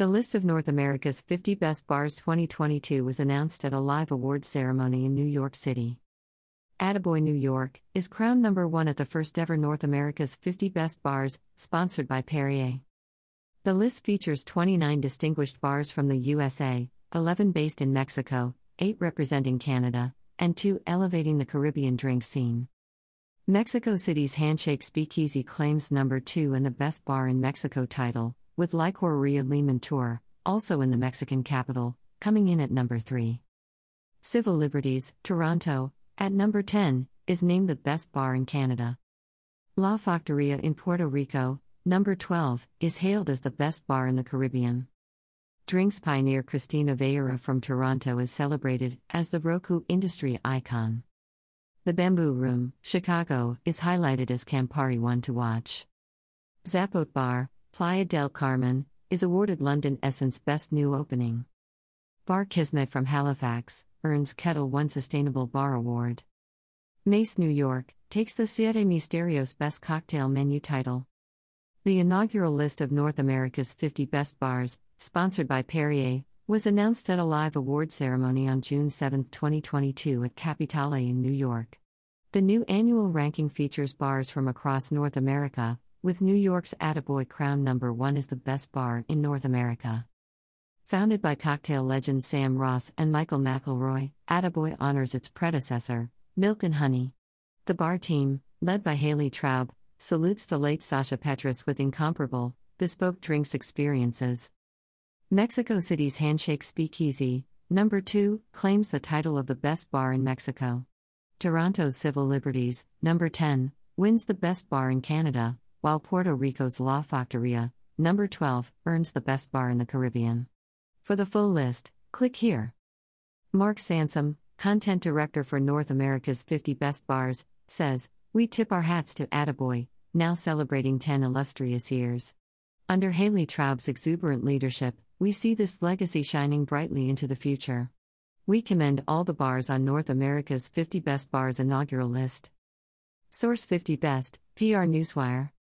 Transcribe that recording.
The list of North America's 50 Best Bars 2022 was announced at a live awards ceremony in New York City. Attaboy New York is crowned number one at the first-ever North America's 50 Best Bars, sponsored by Perrier. The list features 29 distinguished bars from the USA, 11 based in Mexico, 8 representing Canada, and 2 elevating the Caribbean drink scene. Mexico City's Handshake Speakeasy claims number 2 and the Best Bar in Mexico title, with Licorería Limantour, also in the Mexican capital, coming in at number 3. Civil Liberties, Toronto, at number 10, is named the best bar in Canada. La Factoría in Puerto Rico, number 12, is hailed as the best bar in the Caribbean. Drinks pioneer Cristina Vieira from Toronto is celebrated as the Roku industry icon. The Bamboo Room, Chicago, is highlighted as Campari one to watch. Zapote Bar, Playa del Carmen, is awarded London Essence Best New Opening. Bar Kismet from Halifax earns Kettle One Sustainable Bar Award. Mace, New York, takes the Siete Misterios Best Cocktail Menu title. The inaugural list of North America's 50 Best Bars, sponsored by Perrier, was announced at a live award ceremony on June 7, 2022 at Capitale in New York. The new annual ranking features bars from across North America, with New York's Attaboy crowned number 1 as the best bar in North America. Founded by cocktail legends Sam Ross and Michael McElroy, Attaboy honors its predecessor, Milk and Honey. The bar team, led by Haley Traub, salutes the late Sasha Petras with incomparable, bespoke drinks experiences. Mexico City's Handshake Speakeasy, number 2, claims the title of the best bar in Mexico. Toronto's Civil Liberties, number 10, wins the best bar in Canada, while Puerto Rico's La Factoría, number 12, earns the best bar in the Caribbean. For the full list, click here. Mark Sansom, content director for North America's 50 Best Bars, says, "We tip our hats to Attaboy, now celebrating 10 illustrious years. Under Haley Traub's exuberant leadership, we see this legacy shining brightly into the future. We commend all the bars on North America's 50 Best Bars inaugural list." Source: 50 Best, PR Newswire.